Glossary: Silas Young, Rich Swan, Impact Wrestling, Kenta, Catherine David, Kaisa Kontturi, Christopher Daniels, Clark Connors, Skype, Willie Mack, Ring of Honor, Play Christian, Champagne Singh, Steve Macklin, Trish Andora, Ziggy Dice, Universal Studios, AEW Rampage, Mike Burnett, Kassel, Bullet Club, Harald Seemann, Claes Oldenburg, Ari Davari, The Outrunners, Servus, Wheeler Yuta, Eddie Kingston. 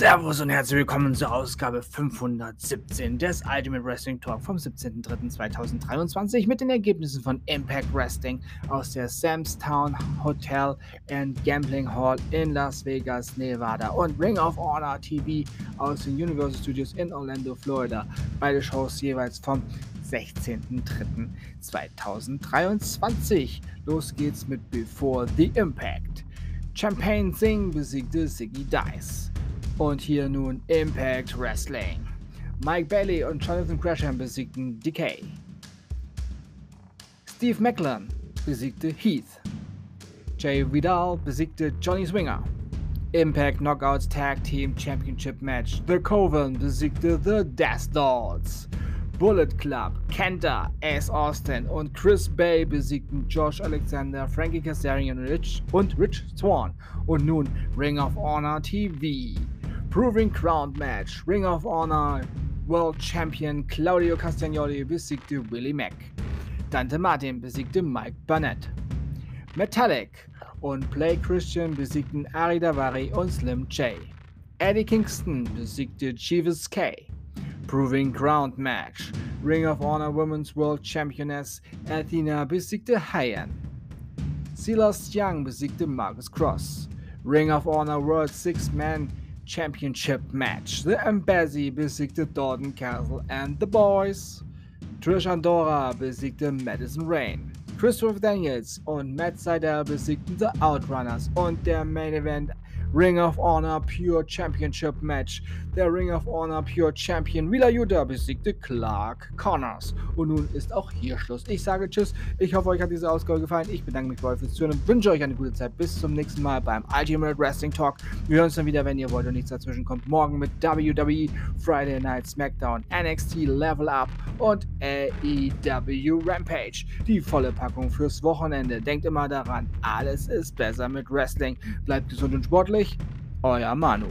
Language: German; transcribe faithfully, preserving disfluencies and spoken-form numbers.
Servus und herzlich willkommen zur Ausgabe fünfhundertsiebzehn des Ultimate Wrestling Talk vom siebzehnten dritten zweitausenddreiundzwanzig mit den Ergebnissen von Impact Wrestling aus der Sam's Towns Hotel and Gambling Hall in Las Vegas, Nevada und Ring of Honor T V aus den Universal Studios in Orlando, Florida. Beide Shows jeweils vom sechzehnten dritten zweitausenddreiundzwanzig. Los geht's mit Before the Impact. Champagne Singh besiegte Ziggy Dice. Und hier nun Impact Wrestling. Mike Bailey und Jonathan Gresham besiegten Decay. Steve Macklin besiegte Heath. Jay Vidal besiegte Johnny Swinger. Impact Knockouts Tag Team Championship Match. The Coven besiegte The Death Dolls. Bullet Club, Kenta, Ace Austin und Chris Bay besiegten Josh Alexander, Frankie Kazarian Rich und Rich Swan. Und nun Ring of Honor T V. Proving Ground Match. Ring of Honor World Champion Claudio Castagnoli besiegte Willie Mack. Dante Martin besiegte Mike Burnett. Metallic und Play Christian besiegten Ari Davari und Slim J. Eddie Kingston besiegte Jeeves K. Proving Ground Match. Ring of Honor Women's World Championess Athena besiegte Hyan. Silas Young besiegte Marcus Cross. Ring of Honor World Six-Man Championship Match. The Embassy besiegte Dalton Castle and the Boys. Trish Andora besiegte Madison Rain. Christopher Daniels und Matt Sydal besiegten The Outrunners und der Main Event Ring of Honor Pure Championship Match. Der Ring of Honor Pure Champion Wheeler Yuta besiegte Clark Connors. Und nun ist auch hier Schluss. Ich sage Tschüss. Ich hoffe, euch hat diese Ausgabe gefallen. Ich bedanke mich bei euch fürs Zuhören und wünsche euch eine gute Zeit. Bis zum nächsten Mal beim Ultimate Wrestling Talk. Wir hören uns dann wieder, wenn ihr wollt und nichts dazwischen kommt. Morgen mit W W E, Friday Night Smackdown, N X T Level Up und A E W Rampage. Die volle Packung fürs Wochenende. Denkt immer daran, alles ist besser mit Wrestling. Bleibt gesund und sportlich. Euer Manu.